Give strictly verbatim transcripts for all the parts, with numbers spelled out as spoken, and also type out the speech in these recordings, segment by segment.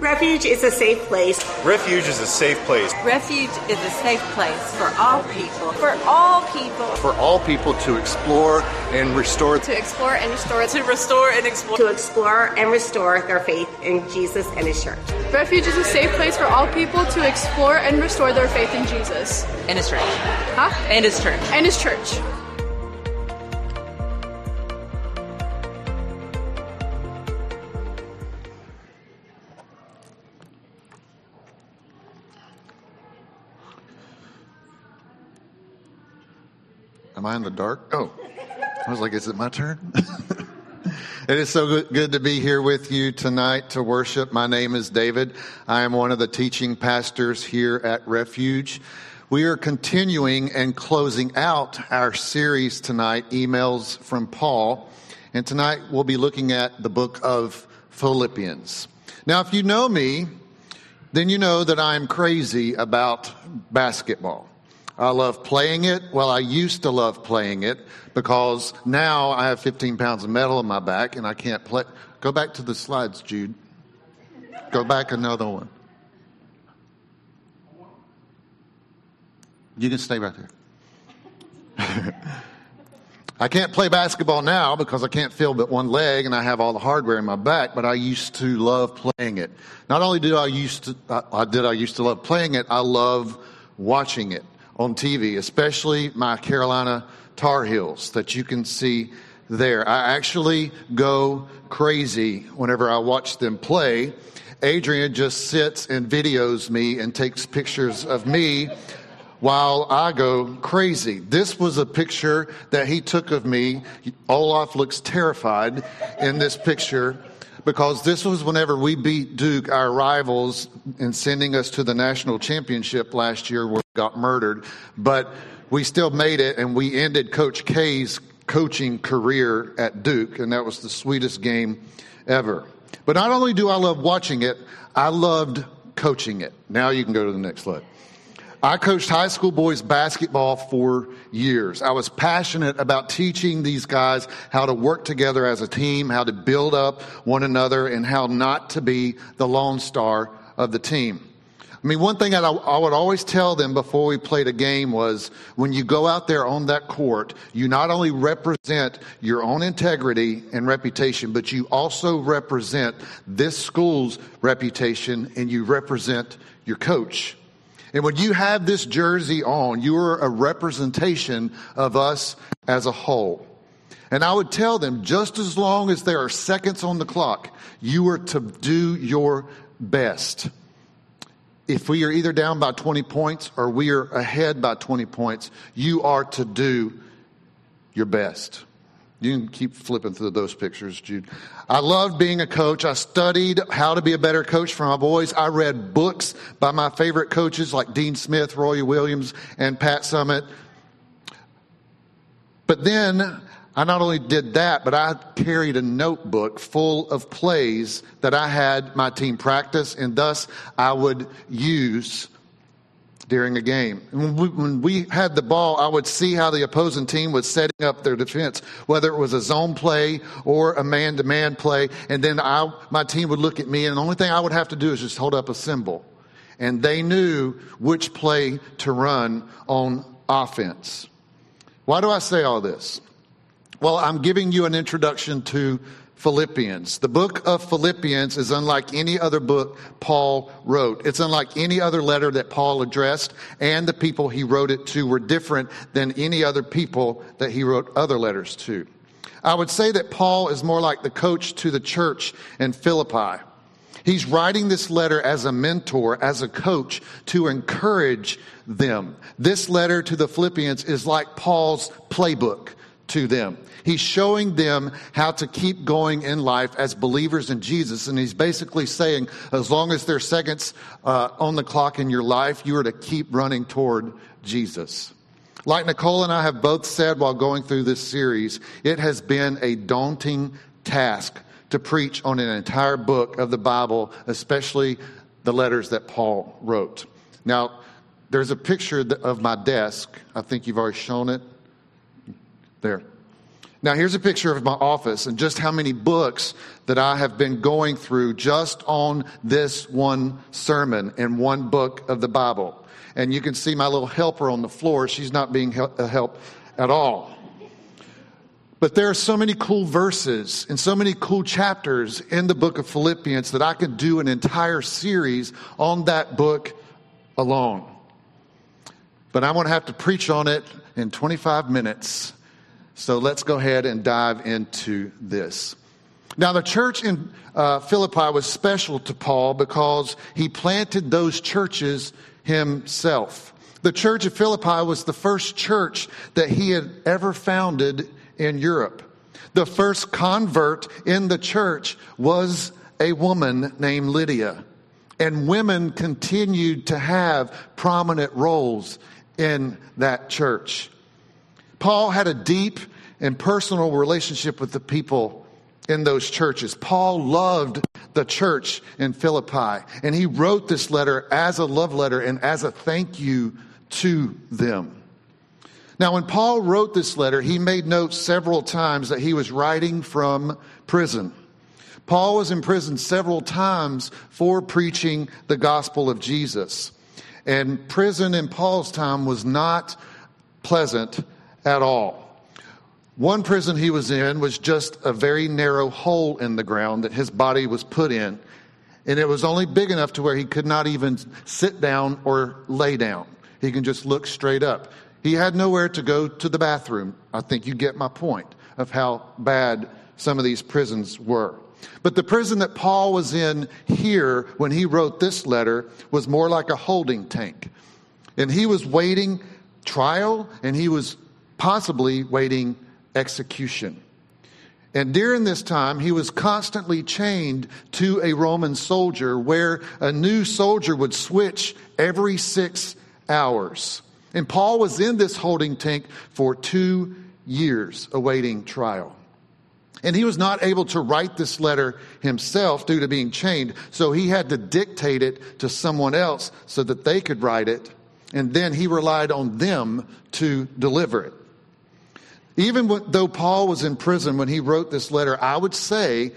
Refuge is a safe place. Refuge is a safe place. Refuge is a safe place for all people. For all people. For all people to explore and restore. To explore and restore. To restore and explore. To explore and restore their faith in Jesus and His Church. Refuge is a safe place for all people to explore and restore their faith in Jesus. And His Church. Huh? And His Church. And His Church. Am I in the dark? Oh, I was like, is it my turn? It is so good to be here with you tonight to worship. My name is David. I am one of the teaching pastors here at Refuge. We are continuing and closing out our series tonight, Emails from Paul. And tonight we'll be looking at the book of Philippians. Now, if you know me, then you know that I am crazy about basketball. I love playing it. Well, I used to love playing it because now I have fifteen pounds of metal in my back and I can't play. Go back to the slides, Jude. Go back another one. You can stay right there. I can't play basketball now because I can't feel but one leg and I have all the hardware in my back, but I used to love playing it. Not only did I used to, I, I did I used to love playing it, I love watching it on T V, especially my Carolina Tar Heels that you can see there. I actually go crazy whenever I watch them play. Adrian just sits and videos me and takes pictures of me while I go crazy. This was a picture that he took of me. Olaf looks terrified in this picture because this was whenever we beat Duke, our rivals, in sending us to the national championship last year where we got murdered. But we still made it, and we ended Coach K's coaching career at Duke, and that was the sweetest game ever. But not only do I love watching it, I loved coaching it. Now you can go to the next slide. I coached high school boys basketball for years. I was passionate about teaching these guys how to work together as a team, how to build up one another, and how not to be the lone star of the team. I mean, one thing that I, I would always tell them before we played a game was, when you go out there on that court, you not only represent your own integrity and reputation, but you also represent this school's reputation, and you represent your coach. And when you have this jersey on, you are a representation of us as a whole. And I would tell them, just as long as there are seconds on the clock, you are to do your best. If we are either down by twenty points or we are ahead by twenty points, you are to do your best. You can keep flipping through those pictures, Jude. I loved being a coach. I studied how to be a better coach for my boys. I read books by my favorite coaches like Dean Smith, Roy Williams, and Pat Summitt. But then I not only did that, but I carried a notebook full of plays that I had my team practice, and thus I would use during a game. When we, when we had the ball, I would see how the opposing team was setting up their defense, whether it was a zone play or a man-to-man play, and then I, my team would look at me, and the only thing I would have to do is just hold up a symbol. And they knew which play to run on offense. Why do I say all this? Well, I'm giving you an introduction to Philippians. The book of Philippians is unlike any other book Paul wrote. It's unlike any other letter that Paul addressed, and the people he wrote it to were different than any other people that he wrote other letters to. I would say that Paul is more like the coach to the church in Philippi. He's writing this letter as a mentor, as a coach, to encourage them. This letter to the Philippians is like Paul's playbook to them. He's showing them how to keep going in life as believers in Jesus. And he's basically saying, as long as there's seconds uh, on the clock in your life, you are to keep running toward Jesus. Like Nicole and I have both said while going through this series, it has been a daunting task to preach on an entire book of the Bible, especially the letters that Paul wrote. Now, there's a picture of my desk. I think you've already shown it. There. Now, here's a picture of my office and just how many books that I have been going through just on this one sermon and one book of the Bible. And you can see my little helper on the floor. She's not being a help at all. But there are so many cool verses and so many cool chapters in the book of Philippians that I could do an entire series on that book alone. But I'm going to have to preach on it in twenty-five minutes. So let's go ahead and dive into this. Now, the church in uh, Philippi was special to Paul because he planted those churches himself. The church of Philippi was the first church that he had ever founded in Europe. The first convert in the church was a woman named Lydia. And women continued to have prominent roles in that church. Paul had a deep and personal relationship with the people in those churches. Paul loved the church in Philippi, and he wrote this letter as a love letter and as a thank you to them. Now, when Paul wrote this letter, he made note several times that he was writing from prison. Paul was in prison several times for preaching the gospel of Jesus. And prison in Paul's time was not pleasant at all. One prison he was in was just a very narrow hole in the ground that his body was put in. And it was only big enough to where he could not even sit down or lay down. He can just look straight up. He had nowhere to go to the bathroom. I think you get my point of how bad some of these prisons were. But the prison that Paul was in here when he wrote this letter was more like a holding tank. And he was waiting trial, and he was possibly waiting execution. And during this time, he was constantly chained to a Roman soldier where a new soldier would switch every six hours. And Paul was in this holding tank for two years awaiting trial. And he was not able to write this letter himself due to being chained, so he had to dictate it to someone else so that they could write it, and then he relied on them to deliver it. Even though Paul was in prison when he wrote this letter, I would say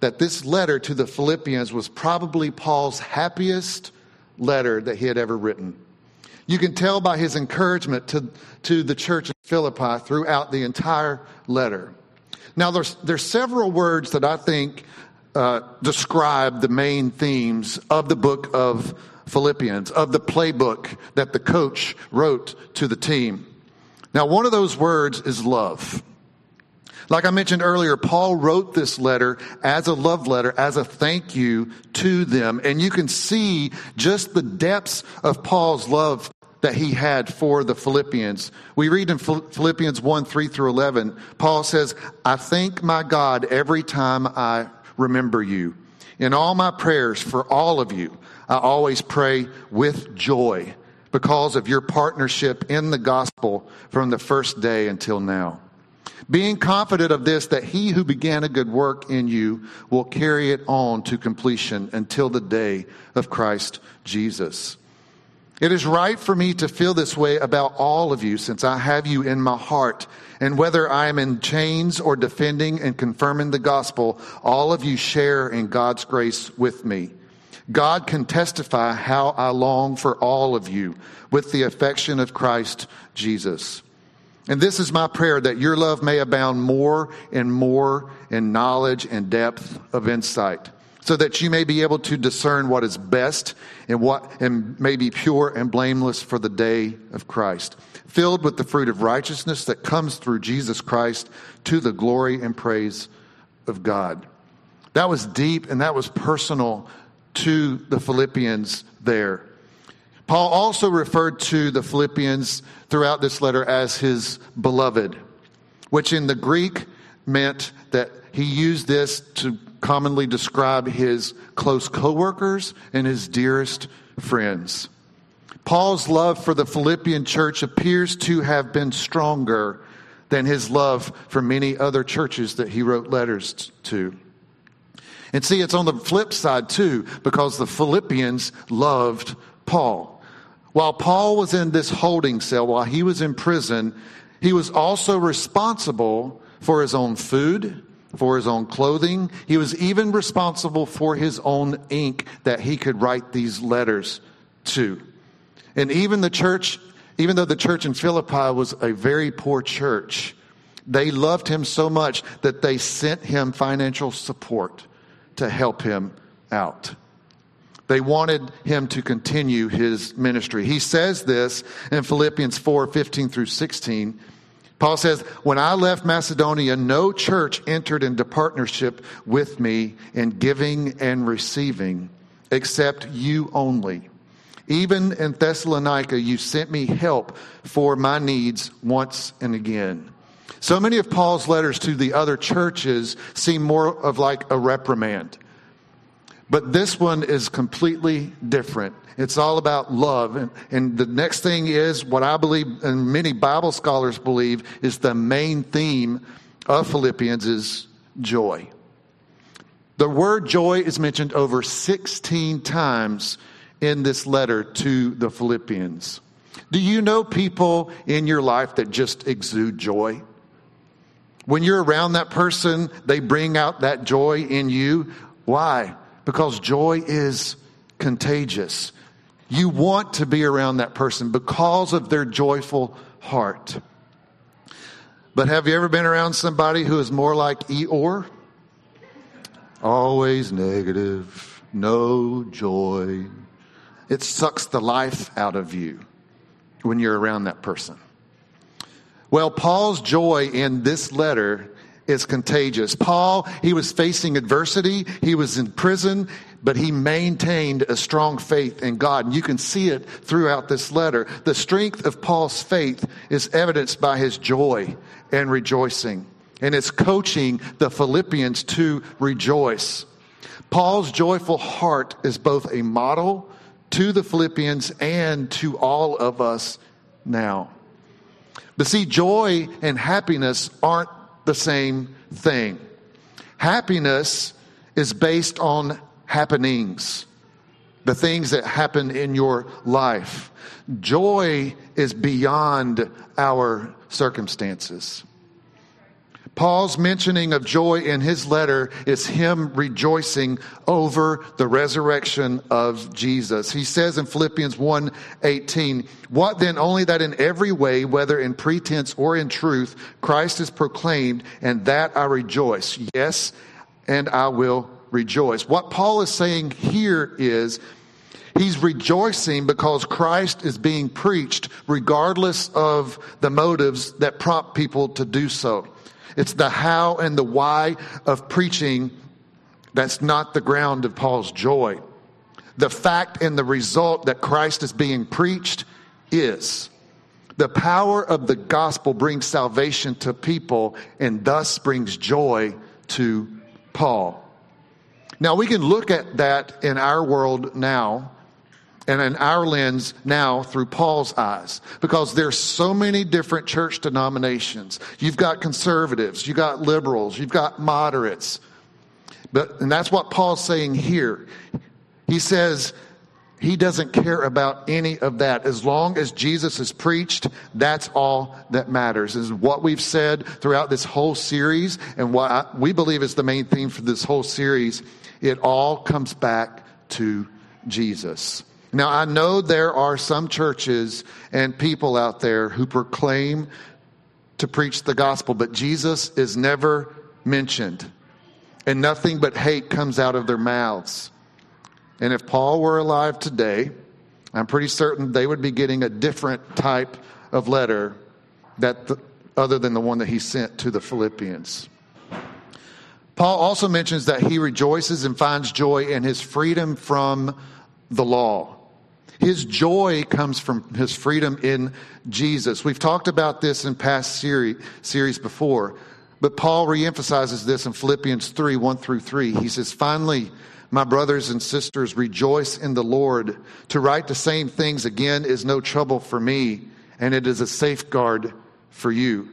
that this letter to the Philippians was probably Paul's happiest letter that he had ever written. You can tell by his encouragement to, to the church of Philippi throughout the entire letter. Now, there's, there's several words that I think uh, describe the main themes of the book of Philippians, of the playbook that the coach wrote to the team. Now, one of those words is love. Like I mentioned earlier, Paul wrote this letter as a love letter, as a thank you to them. And you can see just the depths of Paul's love that he had for the Philippians. We read in Philippians one, three through eleven, Paul says, "I thank my God every time I remember you. In all my prayers for all of you, I always pray with joy because of your partnership in the gospel from the first day until now. Being confident of this, that he who began a good work in you will carry it on to completion until the day of Christ Jesus. It is right for me to feel this way about all of you, since I have you in my heart. And whether I am in chains or defending and confirming the gospel, all of you share in God's grace with me. God can testify how I long for all of you with the affection of Christ Jesus. And this is my prayer, that your love may abound more and more in knowledge and depth of insight, so that you may be able to discern what is best and what and may be pure and blameless for the day of Christ, filled with the fruit of righteousness that comes through Jesus Christ to the glory and praise of God." That was deep and that was personal to the Philippians there. Paul also referred to the Philippians throughout this letter as his beloved, which in the Greek meant that he used this to commonly describe his close co-workers and his dearest friends. Paul's love for the Philippian church appears to have been stronger than his love for many other churches that he wrote letters to. And see, it's on the flip side too, because the Philippians loved Paul. While Paul was in this holding cell, while he was in prison, he was also responsible for his own food, for his own clothing. He was even responsible for his own ink that he could write these letters to. And even the church, even though the church in Philippi was a very poor church, they loved him so much that they sent him financial support to help him out. They wanted him to continue his ministry. He says this in Philippians four, fifteen through sixteen. Paul says, "When I left Macedonia, no church entered into partnership with me in giving and receiving, except you only. Even in Thessalonica, you sent me help for my needs once and again." So many of Paul's letters to the other churches seem more of like a reprimand. But this one is completely different. It's all about love. And, and the next thing is what I believe, and many Bible scholars believe, is the main theme of Philippians is joy. The word joy is mentioned over sixteen times in this letter to the Philippians. Do you know people in your life that just exude joy? When you're around that person, they bring out that joy in you. Why? Because joy is contagious. You want to be around that person because of their joyful heart. But have you ever been around somebody who is more like Eeyore? Always negative, no joy. It sucks the life out of you when you're around that person. Well, Paul's joy in this letter is contagious. Paul, he was facing adversity. He was in prison, but he maintained a strong faith in God. And you can see it throughout this letter. The strength of Paul's faith is evidenced by his joy and rejoicing. And it's coaching the Philippians to rejoice. Paul's joyful heart is both a model to the Philippians and to all of us now. But see, joy and happiness aren't the same thing. Happiness is based on happenings, the things that happen in your life. Joy is beyond our circumstances. Paul's mentioning of joy in his letter is him rejoicing over the resurrection of Jesus. He says in Philippians one eighteen, "What then? Only that in every way, whether in pretense or in truth, Christ is proclaimed, and that I rejoice. Yes, and I will rejoice." What Paul is saying here is he's rejoicing because Christ is being preached regardless of the motives that prompt people to do so. It's the how and the why of preaching that's not the ground of Paul's joy. The fact and the result that Christ is being preached is. The power of the gospel brings salvation to people and thus brings joy to Paul. Now we can look at that in our world now and in our lens now through Paul's eyes, because there's so many different church denominations. You've got conservatives, you've got liberals, you've got moderates. But, and that's what Paul's saying here. He says he doesn't care about any of that. As long as Jesus is preached, that's all that matters. This is what we've said throughout this whole series, and what I, we believe is the main theme for this whole series. It all comes back to Jesus. Now, I know there are some churches and people out there who proclaim to preach the gospel, but Jesus is never mentioned, and nothing but hate comes out of their mouths. And if Paul were alive today, I'm pretty certain they would be getting a different type of letter that the, other than the one that he sent to the Philippians. Paul also mentions that he rejoices and finds joy in his freedom from the law. His joy comes from his freedom in Jesus. We've talked about this in past series, series before, but Paul reemphasizes this in Philippians three, one through three. He says, "Finally, my brothers and sisters, rejoice in the Lord. To write the same things again is no trouble for me, and it is a safeguard for you."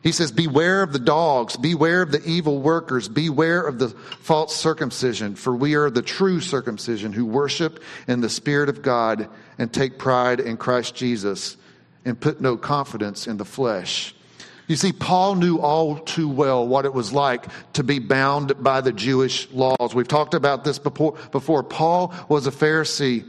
He says, "Beware of the dogs, beware of the evil workers, beware of the false circumcision, for we are the true circumcision who worship in the Spirit of God and take pride in Christ Jesus and put no confidence in the flesh." You see, Paul knew all too well what it was like to be bound by the Jewish laws. We've talked about this before. before. Paul was a Pharisee.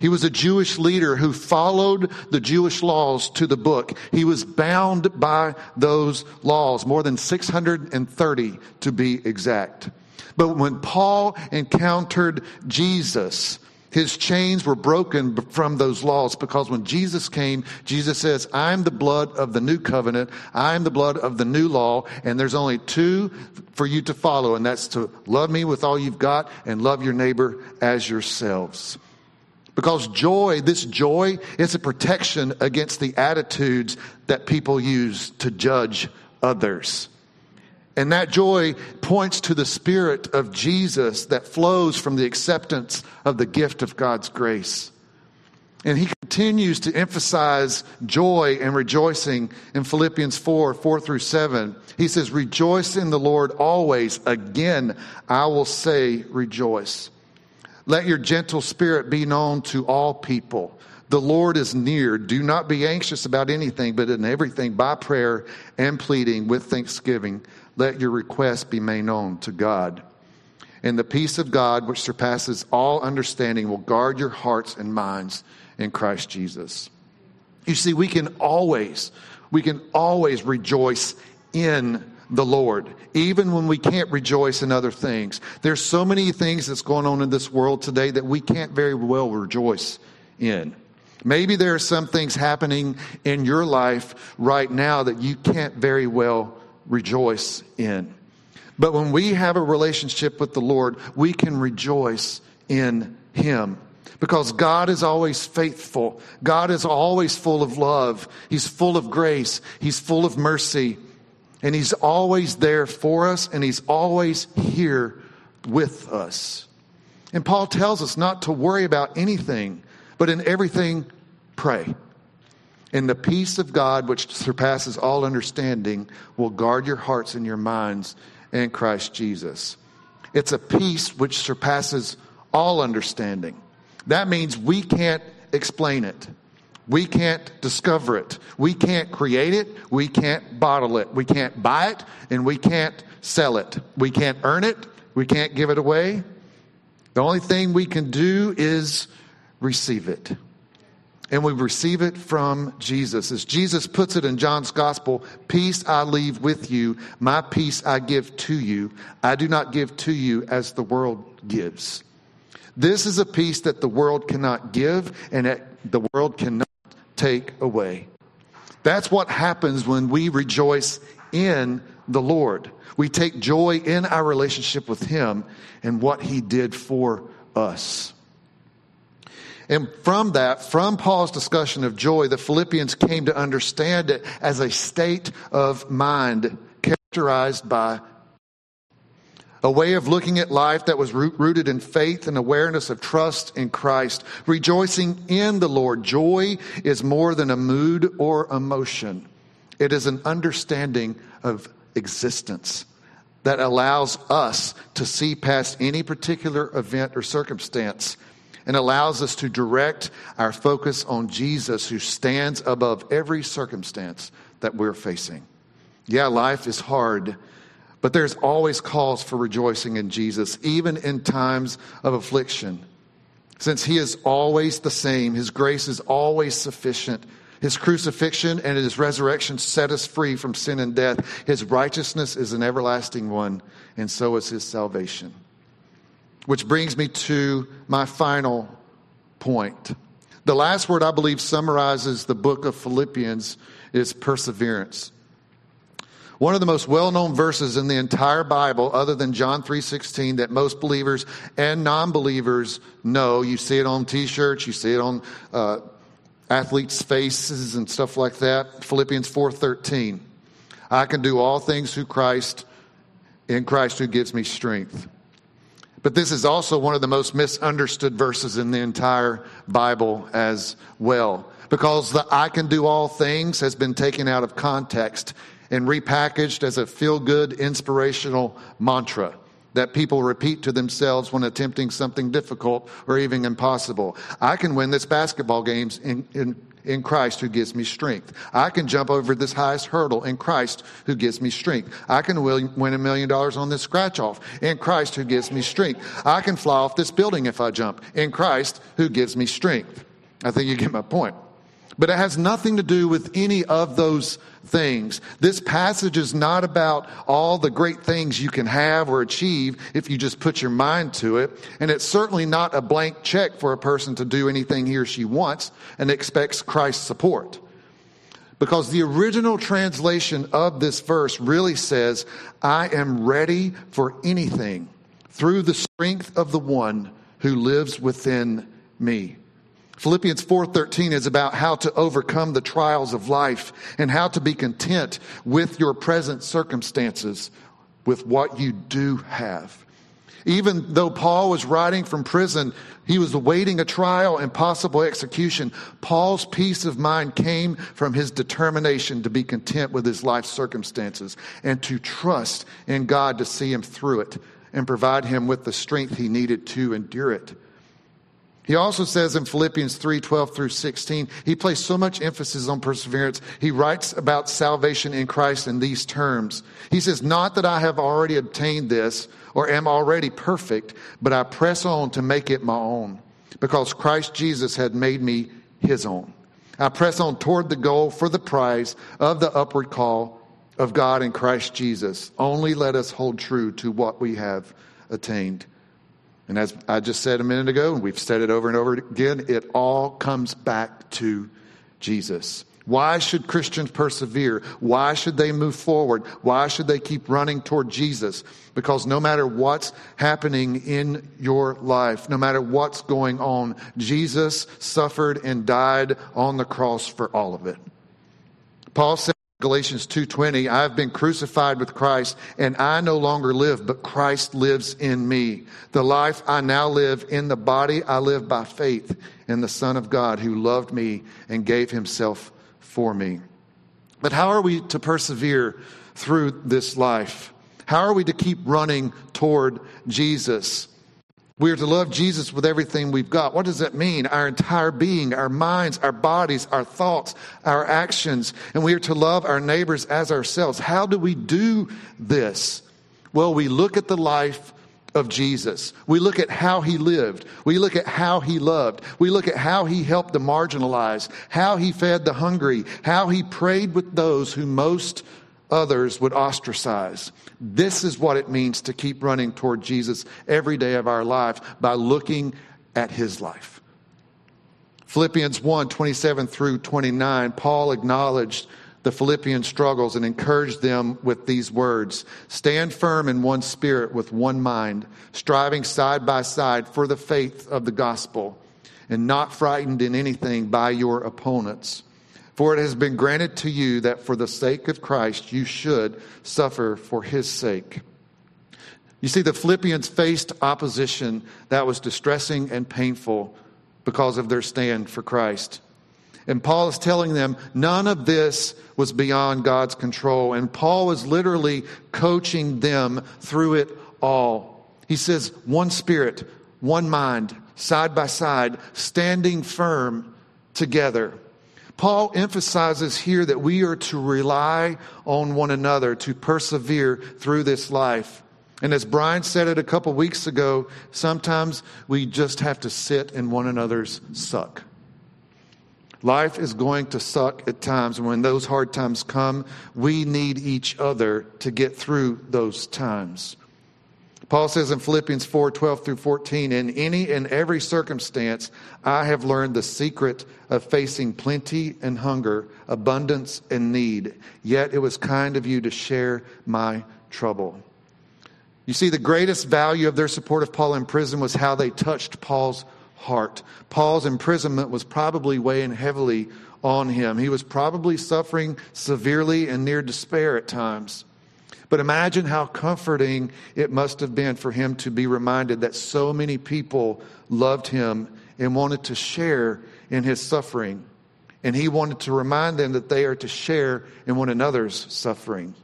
He was a Jewish leader who followed the Jewish laws to the book. He was bound by those laws, more than six hundred thirty to be exact. But when Paul encountered Jesus, his chains were broken from those laws, because when Jesus came, Jesus says, I'm the blood of the new covenant. I'm the blood of the new law. And there's only two for you to follow, and that's to love me with all you've got and love your neighbor as yourselves. Because joy, this joy, is a protection against the attitudes that people use to judge others. And that joy points to the Spirit of Jesus that flows from the acceptance of the gift of God's grace. And he continues to emphasize joy and rejoicing in Philippians four, four through seven. He says, rejoice in the Lord always. Again, I will say rejoice. Let your gentle spirit be known to all people. The Lord is near. Do not be anxious about anything, but in everything by prayer and pleading with thanksgiving, let your requests be made known to God. And the peace of God, which surpasses all understanding, will guard your hearts and minds in Christ Jesus. You see, we can always, we can always rejoice in the Lord, even when we can't rejoice in other things. There's so many things that's going on in this world today that we can't very well rejoice in. Maybe there are some things happening in your life right now that you can't very well rejoice in. But when we have a relationship with the Lord, we can rejoice in Him, because God is always faithful. God is always full of love. He's full of grace. He's full of mercy. And He's always there for us, and He's always here with us. And Paul tells us not to worry about anything, but in everything, pray. And the peace of God, which surpasses all understanding, will guard your hearts and your minds in Christ Jesus. It's a peace which surpasses all understanding. That means we can't explain it. We can't discover it. We can't create it. We can't bottle it. We can't buy it, and we can't sell it. We can't earn it. We can't give it away. The only thing we can do is receive it. And we receive it from Jesus. As Jesus puts it in John's gospel, peace I leave with you, my peace I give to you. I do not give to you as the world gives. This is a peace that the world cannot give, and that the world cannot take away. That's what happens when we rejoice in the Lord. We take joy in our relationship with Him and what He did for us. And from that, from Paul's discussion of joy, the Philippians came to understand it as a state of mind characterized by a way of looking at life that was rooted in faith and awareness of trust in Christ. Rejoicing in the Lord, joy is more than a mood or emotion. It is an understanding of existence that allows us to see past any particular event or circumstance, and allows us to direct our focus on Jesus, who stands above every circumstance that we're facing. Yeah, life is hard, but there's always cause for rejoicing in Jesus, even in times of affliction. Since He is always the same, His grace is always sufficient. His crucifixion and His resurrection set us free from sin and death. His righteousness is an everlasting one, and so is His salvation. Which brings me to my final point. The last word I believe summarizes the book of Philippians is perseverance. One of the most well-known verses in the entire Bible, other than John three sixteen, that most believers and non-believers know. You see it on T-shirts, you see it on uh, athletes' faces and stuff like that. Philippians four thirteen, I can do all things through Christ, in Christ who gives me strength. But this is also one of the most misunderstood verses in the entire Bible as well, because the I can do all things has been taken out of context and repackaged as a feel-good inspirational mantra. that people repeat to themselves when attempting something difficult or even impossible. I can win this basketball game in, in, in Christ who gives me strength. I can jump over this highest hurdle in Christ who gives me strength. I can win a million dollars on this scratch off in Christ who gives me strength. I can fly off this building if I jump in Christ who gives me strength. I think you get my point. But it has nothing to do with any of those things. This passage is not about all the great things you can have or achieve if you just put your mind to it. And it's certainly not a blank check for a person to do anything he or she wants and expects Christ's support. Because the original translation of this verse really says, I am ready for anything through the strength of the one who lives within me. Philippians four thirteen is about how to overcome the trials of life and how to be content with your present circumstances, with what you do have. Even though Paul was writing from prison, he was awaiting a trial and possible execution. Paul's peace of mind came from his determination to be content with his life's circumstances and to trust in God to see him through it and provide him with the strength he needed to endure it. He also says in Philippians three twelve through sixteen, he placed so much emphasis on perseverance. He writes about salvation in Christ in these terms. He says, not that I have already obtained this or am already perfect, but I press on to make it my own, because Christ Jesus had made me his own. I press on toward the goal for the prize of the upward call of God in Christ Jesus. Only let us hold true to what we have attained. And as I just said a minute ago, and we've said it over and over again, it all comes back to Jesus. Why should Christians persevere? Why should they move forward? Why should they keep running toward Jesus? Because no matter what's happening in your life, no matter what's going on, Jesus suffered and died on the cross for all of it. Paul said, Galatians two twenty, I have been crucified with Christ, and I no longer live, but Christ lives in me. The life I now live in the body, I live by faith in the Son of God who loved me and gave himself for me. But how are we to persevere through this life? How are we to keep running toward Jesus? We are to love Jesus with everything we've got. What does that mean? Our entire being, our minds, our bodies, our thoughts, our actions. And we are to love our neighbors as ourselves. How do we do this? Well, we look at the life of Jesus. We look at how he lived. We look at how he loved. We look at how he helped the marginalized, how he fed the hungry, how he prayed with those who most others would ostracize. This is what it means to keep running toward Jesus every day of our life, by looking at his life. Philippians one twenty-seven through twenty-nine, Paul acknowledged the Philippian struggles and encouraged them with these words. Stand firm in one spirit with one mind, striving side by side for the faith of the gospel, and not frightened in anything by your opponents. For it has been granted to you that for the sake of Christ you should suffer for his sake. You see, the Philippians faced opposition that was distressing and painful because of their stand for Christ. And Paul is telling them none of this was beyond God's control. And Paul was literally coaching them through it all. He says, one spirit, one mind, side by side, standing firm together. Paul emphasizes here that we are to rely on one another to persevere through this life. And as Brian said it a couple weeks ago, sometimes we just have to sit in one another's suck. Life is going to suck at times. When those hard times come, we need each other to get through those times. Paul says in Philippians four twelve through fourteen, in any and every circumstance, I have learned the secret of facing plenty and hunger, abundance and need. Yet it was kind of you to share my trouble. You see, the greatest value of their support of Paul in prison was how they touched Paul's heart. Paul's imprisonment was probably weighing heavily on him. He was probably suffering severely and near despair at times. But imagine how comforting it must have been for him to be reminded that so many people loved him and wanted to share in his suffering. And he wanted to remind them that they are to share in one another's suffering.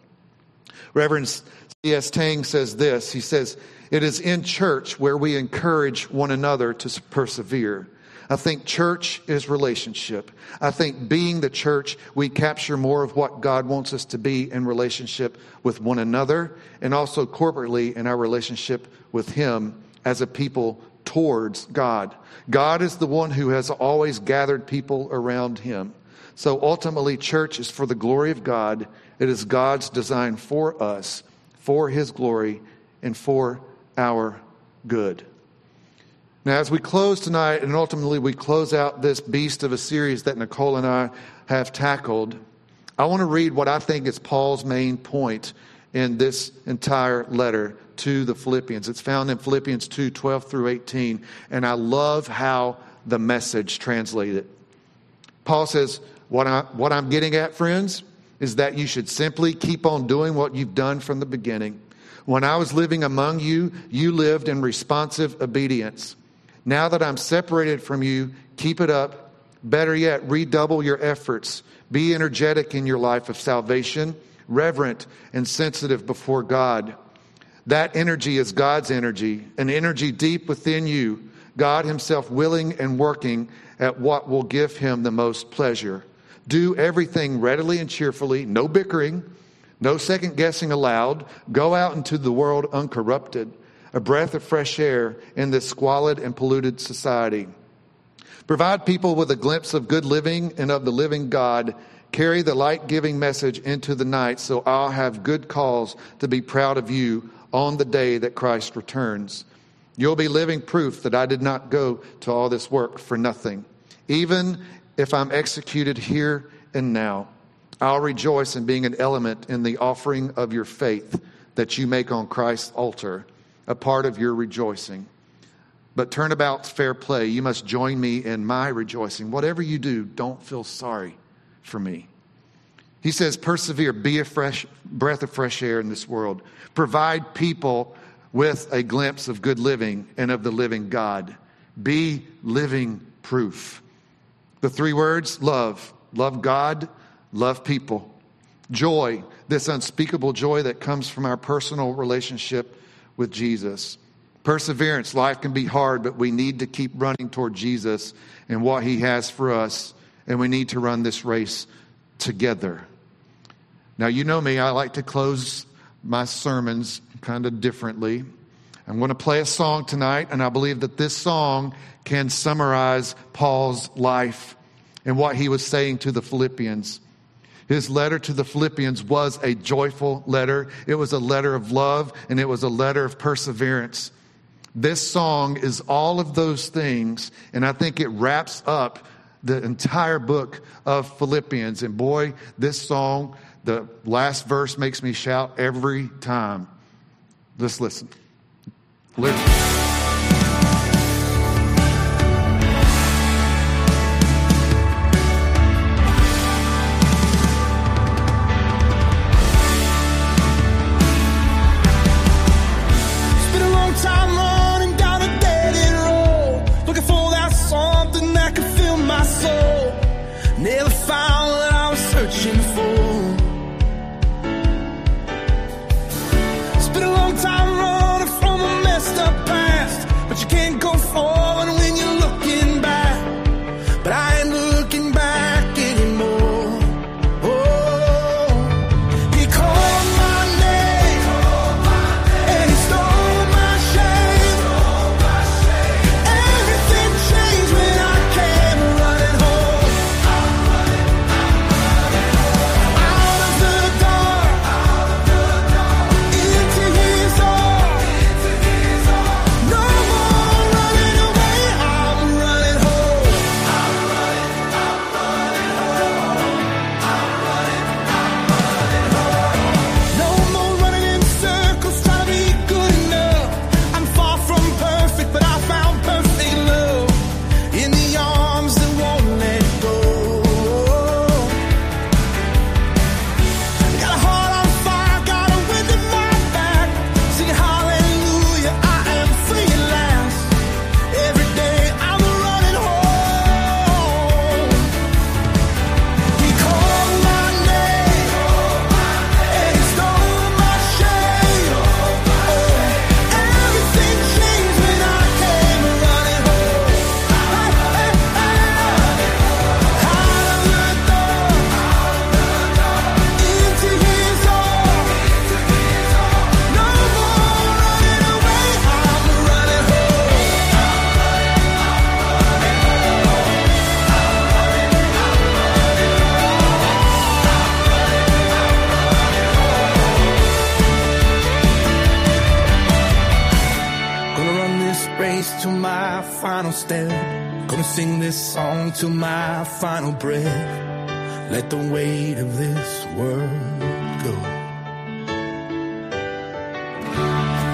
Reverend C S. Tang says this. He says, "It is in church where we encourage one another to persevere. I think church is relationship. I think being the church, we capture more of what God wants us to be in relationship with one another and also corporately in our relationship with Him as a people towards God. God is the one who has always gathered people around Him. So ultimately, church is for the glory of God. It is God's design for us, for His glory, and for our good." Now, as we close tonight, and ultimately we close out this beast of a series that Nicole and I have tackled, I want to read what I think is Paul's main point in this entire letter to the Philippians. It's found in Philippians two, twelve through eighteen, and I love how the Message translated it. Paul says, what, I, what I'm getting at, friends, is that you should simply keep on doing what you've done from the beginning. When I was living among you, you lived in responsive obedience. Now that I'm separated from you, keep it up. Better yet, redouble your efforts. Be energetic in your life of salvation, reverent and sensitive before God. That energy is God's energy, an energy deep within you, God Himself willing and working at what will give Him the most pleasure. Do everything readily and cheerfully, no bickering, no second guessing allowed. Go out into the world uncorrupted, a breath of fresh air in this squalid and polluted society. Provide people with a glimpse of good living and of the living God. Carry the light-giving message into the night, so I'll have good cause to be proud of you on the day that Christ returns. You'll be living proof that I did not go to all this work for nothing. Even if I'm executed here and now, I'll rejoice in being an element in the offering of your faith that you make on Christ's altar, a part of your rejoicing. But turnabout's fair play. You must join me in my rejoicing. Whatever you do, don't feel sorry for me. He says, persevere, be a fresh breath of fresh air in this world. Provide people with a glimpse of good living and of the living God. Be living proof. The three words, love. Love God, love people. Joy, this unspeakable joy that comes from our personal relationship with Jesus. Perseverance. Life can be hard, but we need to keep running toward Jesus and what He has for us, and we need to run this race together. Now, you know me, I like to close my sermons kind of differently. I'm going to play a song tonight, and I believe that this song can summarize Paul's life and what he was saying to the Philippians. His letter to the Philippians was a joyful letter. It was a letter of love, and it was a letter of perseverance. This song is all of those things, and I think it wraps up the entire book of Philippians. And boy, this song, the last verse makes me shout every time. Let's listen. Listen. Time running from a messed up past. Gonna sing this song till my final breath. Let the weight of this world go.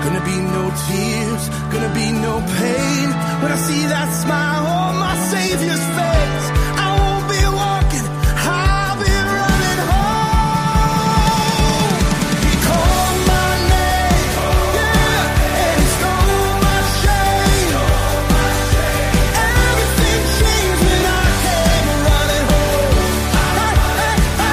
Gonna be no tears, gonna be no pain. When I see that smile on my Savior's face, I won't be walking, I'll be running home. He called my name, yeah, and he stole my shame. Everything changed when I came running home. Out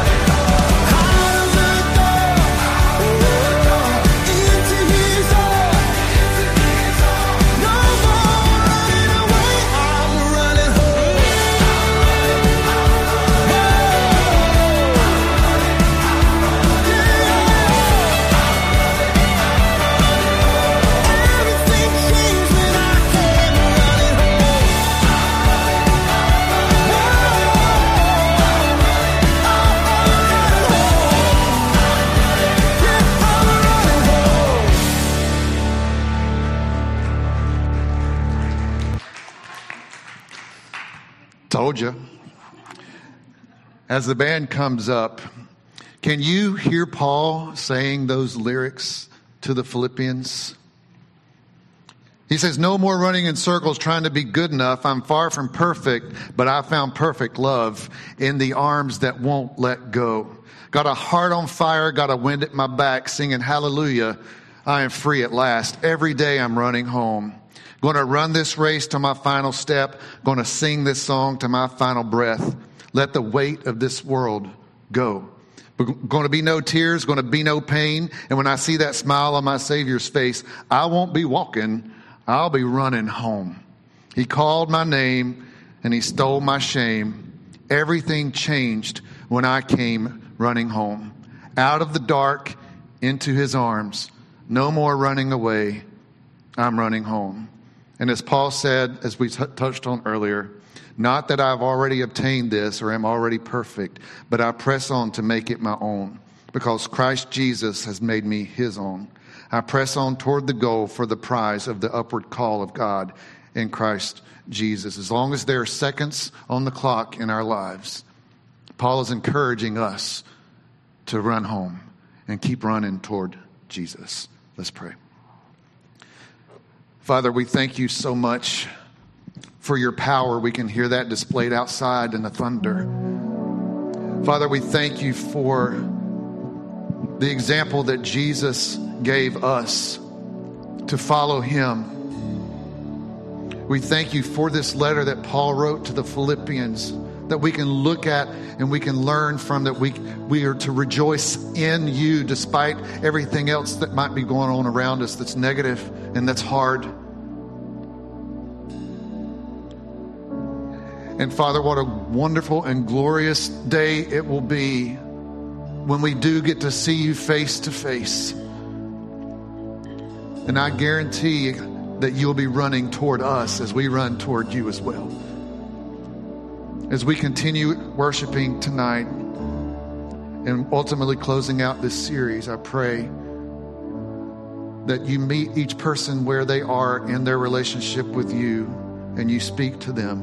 of the door, oh, into his arms. No more running away, I'm running home. Everything changed when I came running home. Told you. As the band comes up, can you hear Paul saying those lyrics to the Philippians? He says, no more running in circles trying to be good enough. I'm far from perfect, but I found perfect love in the arms that won't let go. Got a heart on fire, got a wind at my back, singing hallelujah. I am free at last. Every day I'm running home. Going to run this race to my final step. Going to sing this song to my final breath. Let the weight of this world go. Going to be no tears. Going to be no pain. And when I see that smile on my Savior's face, I won't be walking. I'll be running home. He called my name and he stole my shame. Everything changed when I came running home. Out of the dark into his arms. No more running away. I'm running home. And as Paul said, as we t- touched on earlier, not that I've already obtained this or am already perfect, but I press on to make it my own because Christ Jesus has made me his own. I press on toward the goal for the prize of the upward call of God in Christ Jesus. As long as there are seconds on the clock in our lives, Paul is encouraging us to run home and keep running toward Jesus. Let's pray. Father, we thank you so much for your power. We can hear that displayed outside in the thunder. Father, we thank you for the example that Jesus gave us to follow him. We thank you for this letter that Paul wrote to the Philippians that we can look at and we can learn from, that we, we are to rejoice in you despite everything else that might be going on around us that's negative and that's hard. And Father, what a wonderful and glorious day it will be when we do get to see you face to face. And I guarantee that you'll be running toward us as we run toward you as well. As we continue worshiping tonight and ultimately closing out this series, I pray that you meet each person where they are in their relationship with you and you speak to them.